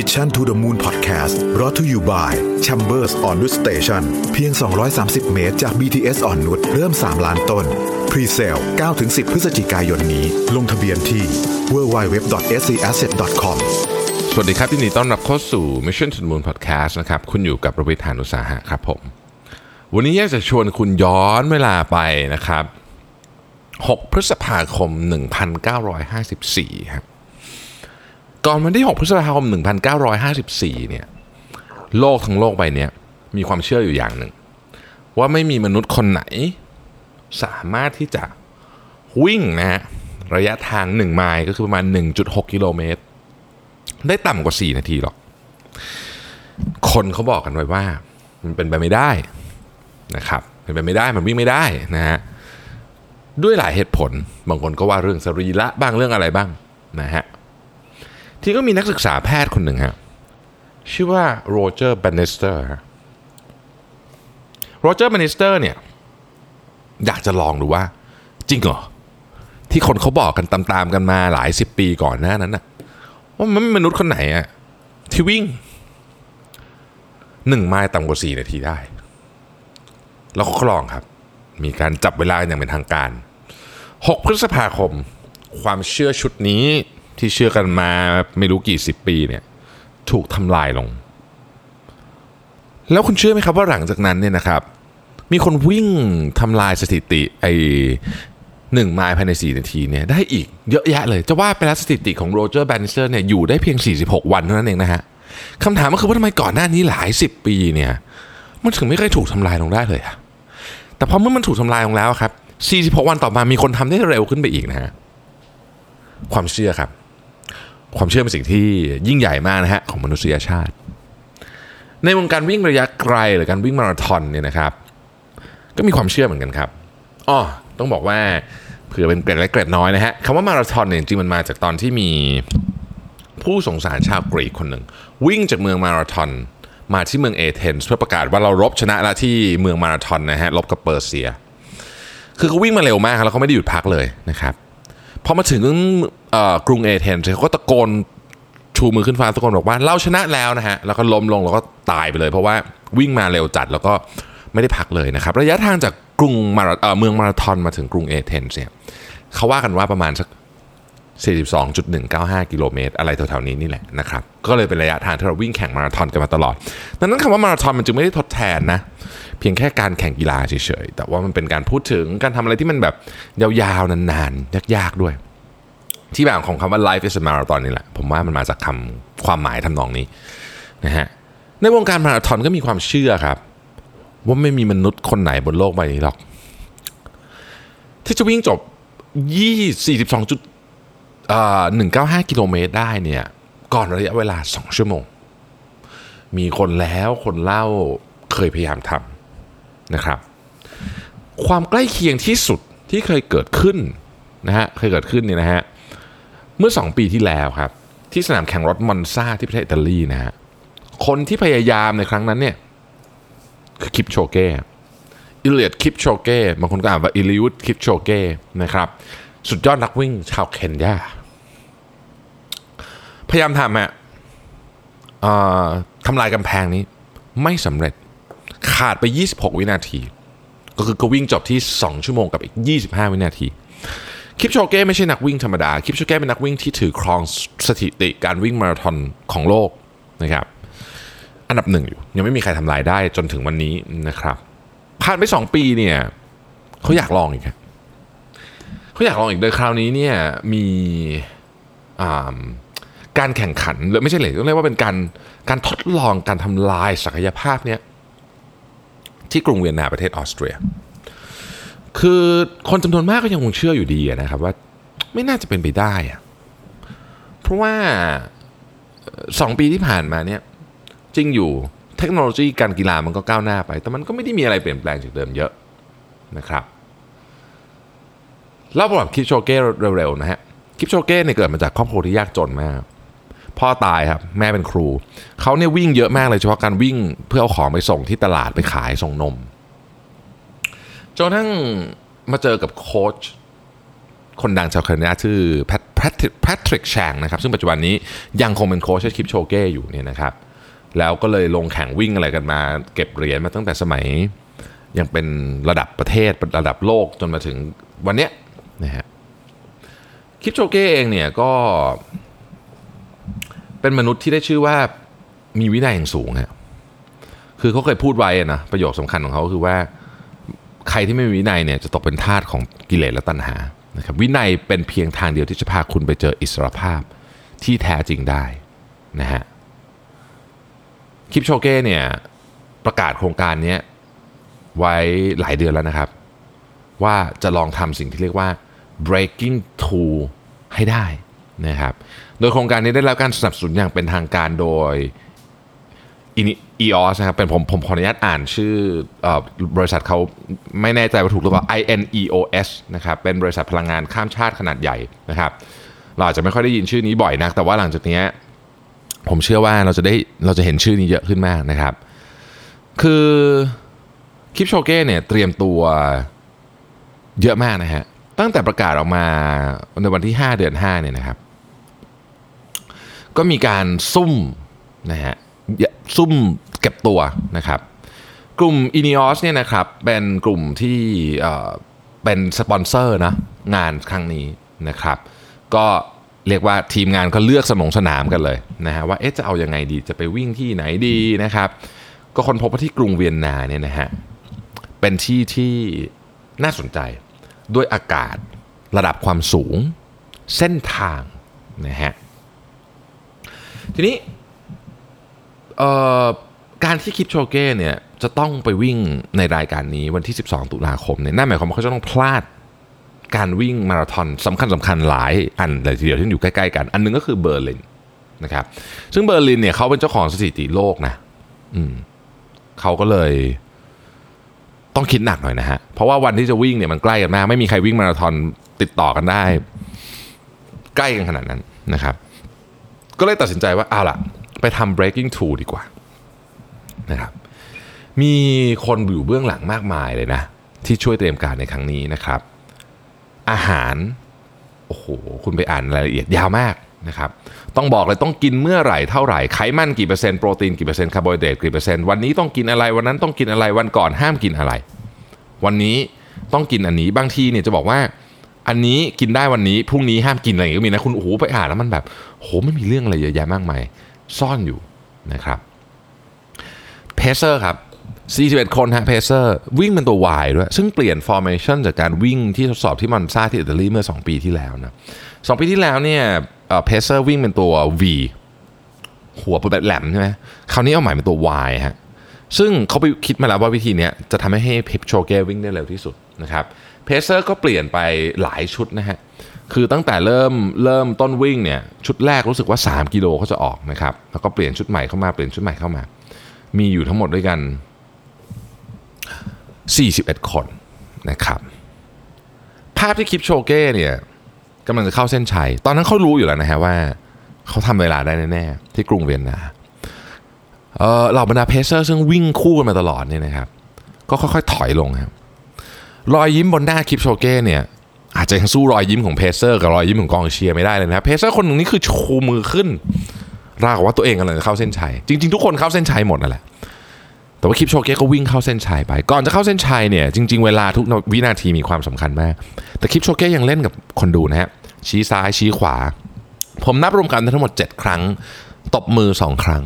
Mission to the Moon Podcast brought to you by Chambers Onwood Station เพียง230เมตรจาก BTS Onwood เริ่ม3ล้านต้น Pre-sale 9-10 พฤศจิกายนนี้ลงทะเบียนที่ www.scasset.com สวัสดีครับที่นี่ต้อนรับเข้าสู่ Mission to the Moon Podcast นะครับคุณอยู่กับประวิตร หาญอุตสาหะครับผมวันนี้อยากจะชวนคุณย้อนเวลาไปนะครับ6พฤษภาคม1954ครับก่อนวันที่6พฤษภาคม1954เนี่ยโลกทั้งโลกใบนี้มีความเชื่ออยู่อย่างหนึ่งว่าไม่มีมนุษย์คนไหนสามารถที่จะวิ่งนะฮะระยะทาง1ไมล์ก็คือประมาณ 1.6 กิโลเมตรได้ต่ำกว่า4นาทีหรอกคนเขาบอกกันไว้ว่ามันเป็นไปไม่ได้นะครับเป็นไปไม่ได้มันวิ่งไม่ได้นะฮะด้วยหลายเหตุผลบางคนก็ว่าเรื่องสรีระบ้างเรื่องอะไรบ้างนะฮะที่ก็มีนักศึกษาแพทย์คนหนึ่งฮะชื่อว่าโรเจอร์บันนิสเตอร์เนี่ยอยากจะลองดูว่าจริงเหรอที่คนเขาบอกกันตามๆกันมาหลายสิบปีก่อนหน้านั้นน่ะว่ามันมนุษย์คนไหนอ่ะที่วิ่ง1ไมล์ต่ำกว่า4นาทีได้แล้วก็ลองครับมีการจับเวลาอย่างเป็นทางการ6พฤษภาคมความเชื่อชุดนี้ที่เชื่อกันมาไม่รู้กี่สิบปีเนี่ยถูกทำลายลงแล้วคุณเชื่อไหมครับว่าหลังจากนั้นเนี่ยนะครับมีคนวิ่งทำลายสถิติไอ้1ไมล์ภายใน4นาทีเนี่ยได้อีกเยอะแยะเลยจะว่าไปแล้วสถิติของโรเจอร์แบนนิสเตอร์เนี่ยอยู่ได้เพียง46วันเท่านั้นเองนะฮะคำถามก็คือว่าทำไมก่อนหน้านี้หลายสิบปีเนี่ยมันถึงไม่เคยถูกทำลายลงได้เลยอะแต่พอเมื่อมันถูกทำลายลงแล้วครับ46วันต่อมามีคนทำได้เร็วขึ้นไปอีกนะฮะความเชื่อครับความเชื่อเป็นสิ่งที่ยิ่งใหญ่มากนะฮะของมนุษยชาติในวงการวิ่งระยะไกลหรือการวิ่งมาราธอนเนี่ยนะครับก็มีความเชื่อเหมือนกันครับอ๋อต้องบอกว่าเผื่อเป็นเกร็ดเล็กเกร็ดน้อยนะฮะคำว่ามาราธอนเนี่ยจริงมันมาจากตอนที่มีผู้สงสารชาวกรีกคนหนึ่งวิ่งจากเมืองมาราธอนมาที่เมืองเอเธนส์เพื่อประกาศว่าเรารบชนะแล้วที่เมืองมาราธอนนะฮะรบกับเปอร์เซียคือเขาวิ่งมาเร็วมากแล้วเขาไม่ได้หยุดพักเลยนะครับพอมาถึงกรุงเอเธนส์เขาก็ตะโกนชูมือขึ้นฟ้าตะโกนบอกว่าเราชนะแล้วนะฮะแล้วก็ล้มลงแล้วก็ตายไปเลยเพราะว่าวิ่งมาเร็วจัดแล้วก็ไม่ได้พักเลยนะครับระยะทางจากกรุงเมืองมาราธอนมาถึงกรุงเอเธนส์เนี่ยเขาว่ากันว่าประมาณสัก 42.195 กิโลเมตรอะไรแถวๆนี้นี่แหละนะครับก็เลยเป็นระยะทางที่เราวิ่งแข่งมาราธอนกันมาตลอดดังนั้นคำว่ามาราธอนมันจึงไม่ได้ทดแทนนะเพียงแค่การแข่งกีฬาเฉยๆแต่ว่ามันเป็นการพูดถึงการทำอะไรที่มันแบบยาวๆนานๆยากๆด้วยที่แบบของคำว่า life is a marathon นี่แหละผมว่ามันมาจากคำความหมายทำนองนี้นะฮะในวงการมาราธอนก็มีความเชื่อครับว่าไม่มีมนุษย์คนไหนบนโลกใบนี้หรอกที่จะวิ่งจบ 42.195 กิโลเมตรได้เนี่ยก่อนระยะเวลา2ชั่วโมงมีคนแล้วคนเล่าเคยพยายามทำนะครับความใกล้เคียงที่สุดที่เคยเกิดขึ้นนะฮะเนี่ยนะฮะเมื่อ2ปีที่แล้วครับที่สนามแข่งรถมอนซาที่ประเทศอิตาลีนะฮะคนที่พยายามในครั้งนั้นเนี่ยคือคิปโชเก้อิเลียดคิปโชเก้บางคนก็อ่านว่าอิลิยุดคิปโชเก้นะครับสุดยอดนักวิ่งชาวเคนยาพยายามทำฮะทำลายกำแพงนี้ไม่สำเร็จขาดไป26วินาทีก็คือก็วิ่งจบที่2ชั่วโมงกับอีก25วินาทีคิปโชเก้ไม่ใช่นักวิ่งธรรมดาคิปโชเก้เป็นนักวิ่งที่ถือครองสถิติการวิ่งมาราธอนของโลกนะครับอันดับ1อยู่ยังไม่มีใครทำลายได้จนถึงวันนี้นะครับผ่านไป2ปีเนี่ยเขาอยากลองอีกครับเขาอยากลองอีกโดยคราวนี้เนี่ยมีการแข่งขันหรือไม่ใช่เลยต้องเรียกว่าเป็นการทดลองการทำลายศักยภาพเนี่ยที่กรุงเวียนนาประเทศออสเตรียคือคนจำนวนมากก็ยังคงเชื่ออยู่ดีนะครับว่าไม่น่าจะเป็นไปได้อะเพราะว่า2ปีที่ผ่านมาเนี่ยจริงอยู่เทคโนโลยีการกีฬามันก็ก้าวหน้าไปแต่มันก็ไม่ได้มีอะไรเปลี่ยนแปลงจากเดิมเยอะนะครับเล่าประวัติคิปโชเก้เร็วๆนะฮะคิปโชเก้เนี่ยเกิดมาจากครอบครัวที่ยากจนมากพ่อตายครับแม่เป็นครูเขาเนี่ยวิ่งเยอะมากเลยเฉพาะการวิ่งเพื่อเอาของไปส่งที่ตลาดไปขายส่งนมจนทั้งมาเจอกับโค้ชคนดังชาวแคนาดาชื่อแพท แพทริก แชงนะครับซึ่งปัจจุบันนี้ยังคงเป็นโค้ชคิปโชเก้อยู่เนี่ยนะครับแล้วก็เลยลงแข่งวิ่งอะไรกันมาเก็บเหรียญมาตั้งแต่สมัยยังเป็นระดับประเทศระดับโลกจนมาถึงวันนี้นะฮะคิปโชเก้เองเนี่ยก็เป็นมนุษย์ที่ได้ชื่อว่ามีวินัยอย่างสูงฮะคือเขาเคยพูดไว้นะประโยคสำคัญของเขาคือว่าใครที่ไม่มีวินัยเนี่ยจะตกเป็นทาสของกิเลสและตัณหานะครับวินัยเป็นเพียงทางเดียวที่จะพาคุณไปเจออิสรภาพที่แท้จริงได้นะฮะคิปโชเก้เนี่ยประกาศโครงการนี้ไว้หลายเดือนแล้วนะครับว่าจะลองทำสิ่งที่เรียกว่า breaking through ให้ได้นะครับโดยโครงการนี้ได้รับการสนับสนุนอย่างเป็นทางการโดย INEOS นะครับเป็นผมขออนุญาตอ่านชื่อบริษัทเขาไม่แน่ใจว่าถูกหรือเปล่า INEOS นะครับเป็นบริษัทพลังงานข้ามชาติขนาดใหญ่นะครับเราอาจจะไม่ค่อยได้ยินชื่อนี้บ่อยนักแต่ว่าหลังจากนี้ผมเชื่อว่าเราจะเห็นชื่อนี้เยอะขึ้นมากนะครับคือคิปโชเก้เนี่ยเตรียมตัวเยอะมากนะฮะตั้งแต่ประกาศออกมาในวันที่5เดือน5เนี่ยนะครับก็มีการซุ่มนะฮะซุ่มเก็บตัวนะครับกลุ่ม INEOS เนี่ยนะครับเป็นกลุ่มที่เป็นสปอนเซอร์นะงานครั้งนี้นะครับก็เรียกว่าทีมงานก็เลือกสนามกันเลยนะฮะว่าเอ๊ะจะเอายังไงดีจะไปวิ่งที่ไหนดีนะครับก็คนพบว่าที่กรุงเวียนนาเนี่ยนะฮะเป็นที่ที่น่าสนใจด้วยอากาศระดับความสูงเส้นทางนะฮะทีนี้การที่คิปโชเก้เนี่ยจะต้องไปวิ่งในรายการนี้วันที่12ตุลาคมเนี่ยนั่นหมายความว่าเขาจะต้องพลาดการวิ่งมาราธอนสำคัญหลายอันเลยทีเดียวที่อยู่ใกล้ๆกันอันนึงก็คือเบอร์ลินนะครับซึ่งเบอร์ลินเนี่ยเขาเป็นเจ้าของสถิติโลกนะเขาก็เลยต้องคิดหนักหน่อยนะฮะเพราะว่าวันที่จะวิ่งเนี่ยมันใกล้กันมากไม่มีใครวิ่งมาราธอนติดต่อกันได้ใกล้กันขนาดนั้นนะครับก็เลยตัดสินใจว่าเอาล่ะไปทำ breaking through ดีกว่านะครับมีคนอยู่เบื้องหลังมากมายเลยนะที่ช่วยเตรียมการในครั้งนี้นะครับอาหารโอ้โหคุณไปอ่านรายละเอียดยาวมากนะครับต้องบอกเลยต้องกินเมื่อไหร่เท่าไหร่ไขมันกี่เปอร์เซ็นต์โปรตีนกี่เปอร์เซ็นต์คาร์โบไฮเดรตกี่เปอร์เซ็นต์วันนี้ต้องกินอะไรวันนั้นต้องกินอะไรวันก่อนห้ามกินอะไรวันนี้ต้องกินอันนี้บางทีเนี่ยจะบอกว่าอันนี้กินได้วันนี้พรุ่งนี้ห้ามกินอะไรอย่างนี้ก็มีนะคุณโอ้โหไปอ่านแล้วมันแบบโหไม่มีเรื่องอะไรเยอะแยะมากมายซ่อนอยู่นะครับเพเซอร์ครับ41คนฮะเพเซอร์วิ่งเป็นตัว Y ด้วยซึ่งเปลี่ยน formation จากการวิ่งที่ทดสอบที่มอนซาที่อิตาลีเมื่อ2ปีที่แล้วนะ2ปีที่แล้วเนี่ยเพเซอร์วิ่งเป็นตัว V หัวแบบแหลมใช่ไหมคราวนี้เอาใหม่เป็นตัว Y ฮะซึ่งเขาไปคิดมาแล้วว่าวิธีนี้จะทำให้คิปโชเก้วิ่งได้เร็วที่สุดนะครับเพเซอร์ก็เปลี่ยนไปหลายชุดนะฮะคือตั้งแต่เริ่มต้นวิ่งเนี่ยชุดแรกรู้สึกว่า3กิโลเขาจะออกนะครับแล้วก็เปลี่ยนชุดใหม่เข้ามามีอยู่ทั้งหมดด้วยกัน41คนนะครับภาพที่คิปโชเก้เนี่ยกำลังจะเข้าเส้นชัยตอนนั้นเขารู้อยู่แล้วนะฮะว่าเขาทำเวลาได้แน่ๆที่กรุงเวียนนาเหล่าบรรดาเพเซอร์ซึ่งวิ่งคู่กันมาตลอดเนี่ยนะครับก็ค่อยๆถอยลงครับรอยยิ้มบนหน้าคิปโชเก้เนี่ยอาจจะยังสู้รอยยิ้มของเพเซอร์กับรอยยิ้มของกองเชียร์ไม่ได้เลยนะครับเพเซอร์คนหนึ่งนี่คือชูมือขึ้นราวกับว่าตัวเองกำลังจะเข้าเส้นชัยจริงๆทุกคนเข้าเส้นชัยหมดนั่นแหละแต่ว่าคิปโชเก้ก็วิ่งเข้าเส้นชัยไปก่อนจะเข้าเส้นชัยเนี่ยจริงๆเวลาทุกวินาทีมีความสำคัญมากแต่คิปโชเก้ยังเล่นกับคนดูนะฮะชี้ซ้ายชี้ขวาผมนับรวมกันทั้งหมด7ครั้งตบมือ2ครั้ง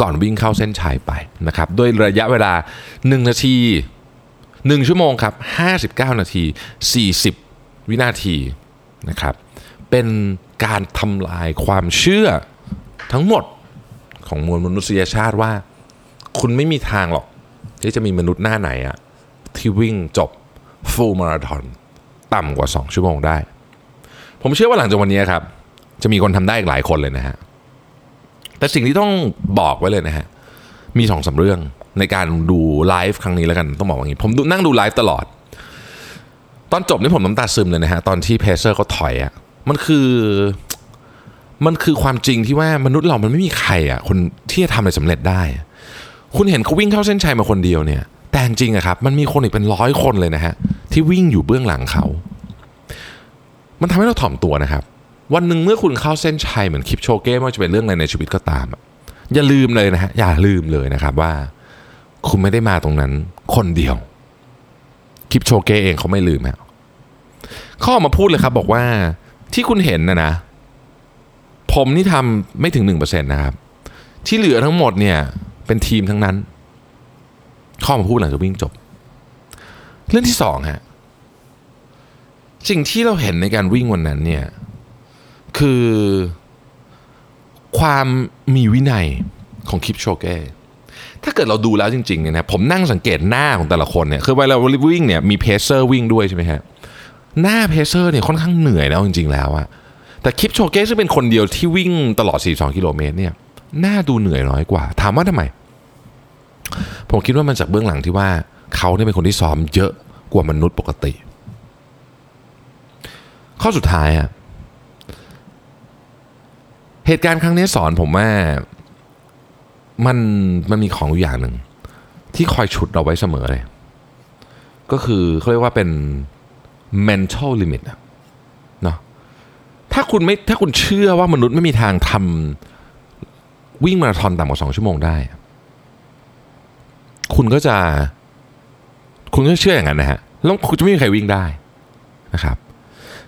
ก่อนวิ่งเข้าเส้นชัยไปนะครับด้วยระยะเวลา1นาที1ชั่วโมงครับ59นาที40วินาทีนะครับเป็นการทำลายความเชื่อทั้งหมดของมวลมนุษยชาติว่าคุณไม่มีทางหรอกที่จะมีมนุษย์หน้าไหนอะที่วิ่งจบฟูลมาราธอนต่ำกว่า2ชั่วโมงได้ผมเชื่อว่าหลังจากวันนี้ครับจะมีคนทำได้อีกหลายคนเลยนะฮะแต่สิ่งที่ต้องบอกไว้เลยนะฮะมี 2-3 เรื่องในการดูไลฟ์ครั้งนี้แล้วกันต้องบอกว่างี้ผมนั่งดูไลฟ์ตลอดตอนจบนี่ผมน้ำตาซึมเลยนะฮะตอนที่เพเซอร์เขาถอยอ่ะมันคือความจริงที่ว่ามนุษย์เรามันไม่มีใครอ่ะคนที่จะทำอะไรสำเร็จได้คุณเห็นเขาวิ่งเข้าเส้นชัยมาคนเดียวเนี่ยแต่จริงอะครับมันมีคนอีกเป็น100คนเลยนะฮะที่วิ่งอยู่เบื้องหลังเขามันทำให้เราถ่อมตัวนะครับ วันหนึ่งเมื่อคุณเข้าเส้นชัยเหมือนคิปโชเก้ไม่ว่าจะเป็นเรื่องอะไรในชีวิตก็ตามอย่าลืมเลยนะฮะอย่าลืมเลยนะครับว่าคุณไม่ได้มาตรงนั้นคนเดียวคิปโชเก้เองเขาไม่ลืมฮะเขาออกมาพูดเลยครับบอกว่าที่คุณเห็นนะผมนี่ทำไม่ถึง 1% นะครับที่เหลือทั้งหมดเนี่ยเป็นทีมทั้งนั้นข้อมาพูดหลังจากวิ่งจบเรื่องที่2ฮะสิ่งที่เราเห็นในการวิ่งวันนั้นเนี่ยคือความมีวินัยของคิปโชเก้ถ้าเกิดเราดูแล้วจริงๆเนี่ยนะผมนั่งสังเกตหน้าของแต่ละคนเนี่ยคือเวลาวิ่งเนี่ยมีเพเซอร์วิ่งด้วยใช่ไหมฮะหน้าเพเซอร์เนี่ยค่อนข้างเหนื่อยแล้วจริงๆแล้วอะแต่คิปโชเก้ซึ่งเป็นคนเดียวที่วิ่งตลอด42กิโลเมตรเนี่ยหน้าดูเหนื่อยน้อยกว่าถามว่าทำไมผมคิดว่ามันจากเบื้องหลังที่ว่าเขาเนี่ยเป็นคนที่ซ้อมเยอะกว่ามนุษย์ปกติข้อสุดท้ายอะเหตุการณ์ครั้งนี้สอนผมว่ามันมีของอย่างหนึ่งที่คอยฉุดเราไว้เสมอเลยก็คือเขาเรียกว่าเป็น mental limit เนาะถ้าคุณเชื่อว่ามนุษย์ไม่มีทางทำวิ่งมาราธอนต่ำกว่า2ชั่วโมงได้คุณก็เชื่ออย่างนั้นนะฮะแล้วคุณจะไม่มีใครวิ่งได้นะครับ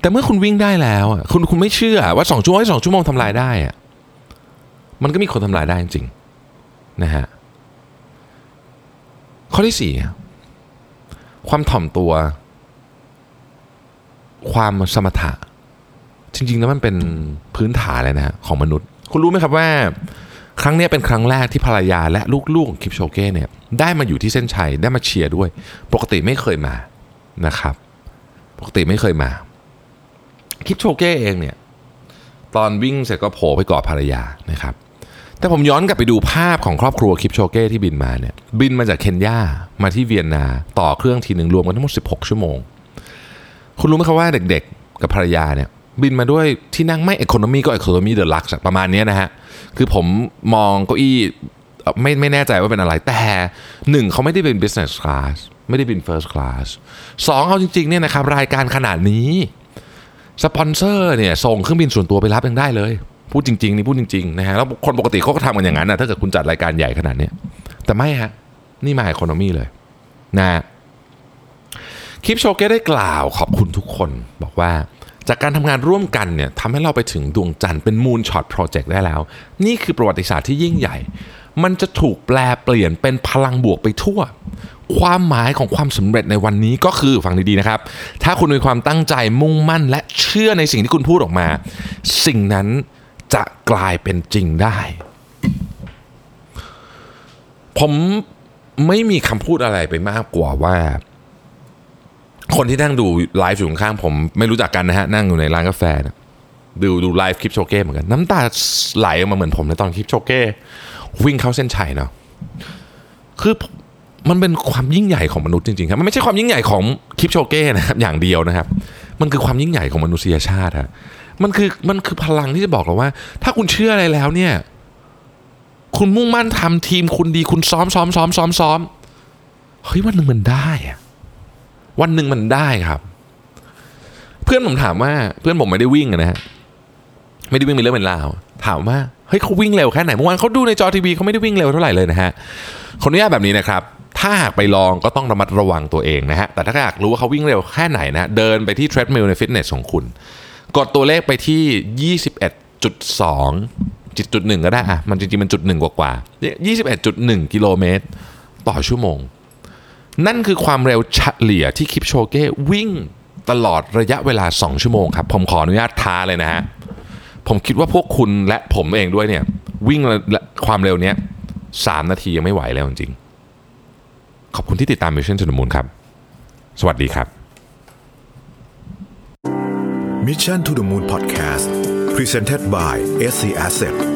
แต่เมื่อคุณวิ่งได้แล้วคุณไม่เชื่อว่า2ชั่วโมงทำลายได้มันก็มีคนทำลายได้จริงๆนะฮะข้อที่4ความถ่อมตัวความสมถะจริงๆแล้วมันเป็นพื้นฐานเลยนะฮะของมนุษย์คุณรู้ไหมครับว่าครั้งนี้เป็นครั้งแรกที่ภรรยาและลูกๆของคิปโชเก้เนี่ยได้มาอยู่ที่เส้นชัยได้มาเชียร์ด้วยปกติไม่เคยมานะครับปกติไม่เคยมาคิปโชเก้เองเนี่ยตอนวิ่งเสร็จก็โผล่ไปกอดภรรยานะครับแต่ผมย้อนกลับไปดูภาพของครอบครัวคิปโชเก้ที่บินมาเนี่ยบินมาจากเคนยามาที่เวียนนาต่อเครื่องทีนึงรวมกันทั้งหมด16ชั่วโมงคุณรู้ไหมครับว่าเด็กๆกับภรรยาเนี่ยบินมาด้วยที่นั่งไม่Economyก็Economy Deluxeประมาณนี้นะฮะคือผมมองเก้าอี้ไม่แน่ใจว่าเป็นอะไรแต่1เขาไม่ได้เป็น Business Class ไม่ได้เป็น First Class 2เอาจริงๆเนี่ยนะครับรายการขนาดนี้สปอนเซอร์เนี่ยส่งเครื่องบินส่วนตัวไปรับยังได้เลยพูดจริงๆนี่พูดจริงๆนะฮะแล้วคนปกติเขาก็ทำกันอย่างนั้นนะถ้าเกิดคุณจัดรายการใหญ่ขนาดนี้แต่ไม่ฮะนี่มาEconomyเลยนะคิปโชเก้ได้กล่าวขอบคุณทุกคนบอกว่าจากการทำงานร่วมกันเนี่ยทำให้เราไปถึงดวงจันทร์เป็น Moonshot Project ได้แล้วนี่คือประวัติศาสตร์ที่ยิ่งใหญ่มันจะถูกแปลเปลี่ยนเป็นพลังบวกไปทั่วความหมายของความสำเร็จในวันนี้ก็คือฟังดีๆนะครับถ้าคุณมีความตั้งใจมุ่งมั่นและเชื่อในสิ่งที่คุณพูดออกมาสิ่งนั้นจะกลายเป็นจริงได้ผมไม่มีคำพูดอะไรไปมากกว่าว่าคนที่นั่งดูไลฟ์อยู่ข้างๆผมไม่รู้จักกันนะฮะนั่งอยู่ในร้านกาแฟนะดูไลฟ์คลิปโชเก้เหมือนกันน้ำตาไหลออกมาเหมือนผมในตอนคลิปโชเก้วิ่งเข้าเส้นชัยเนาะคือมันเป็นความยิ่งใหญ่ของมนุษย์จริงๆครับมันไม่ใช่ความยิ่งใหญ่ของคลิปโชเก้นะครับอย่างเดียวนะครับมันคือความยิ่งใหญ่ของมนุษยชาติฮะมันคือพลังที่จะบอกเราว่าถ้าคุณเชื่ออะไรแล้วเนี่ยคุณมุ่งมั่นทำทีมคุณดีคุณซ้อมเฮ้ยวันนึงมันได้อะวันหนึ่งมันได้ครับเพื่อนผมถามว่าเพื่อนผมไม่ได้วิ่งนะฮะไม่ได้วิ่งมีเรื่องเป็นราวถามว่าเฮ้ยเขาวิ่งเร็วแค่ไหนเมื่อวานเขาดูในจอทีวีเขาไม่ได้วิ่งเร็วเท่าไหร่เลยนะฮะคนนี้แบบนี้นะครับถ้าหากไปลองก็ต้องระมัดระวังตัวเองนะฮะแต่ถ้าอยากรู้ว่าเขาวิ่งเร็วแค่ไหนนะเดินไปที่เทรดมิลในฟิตเนสของคุณกดตัวเลขไปที่ 21.2 1.1 ก็ได้อะมันจริงๆมันจุด1กว่าๆ 21.1 กิโลเมตรต่อชั่วโมงนั่นคือความเร็วเฉลี่ยที่คิปโชเก้วิ่งตลอดระยะเวลา2ชั่วโมงครับผมขออนุญาตท้าเลยนะฮะผมคิดว่าพวกคุณและผมเองด้วยเนี่ยวิ่งความเร็วเนี้ย3นาทียังไม่ไหวแล้วจริงๆขอบคุณที่ติดตาม Mission to the Moon ครับสวัสดีครับ Mission to the Moon Podcast Presented by SC Asset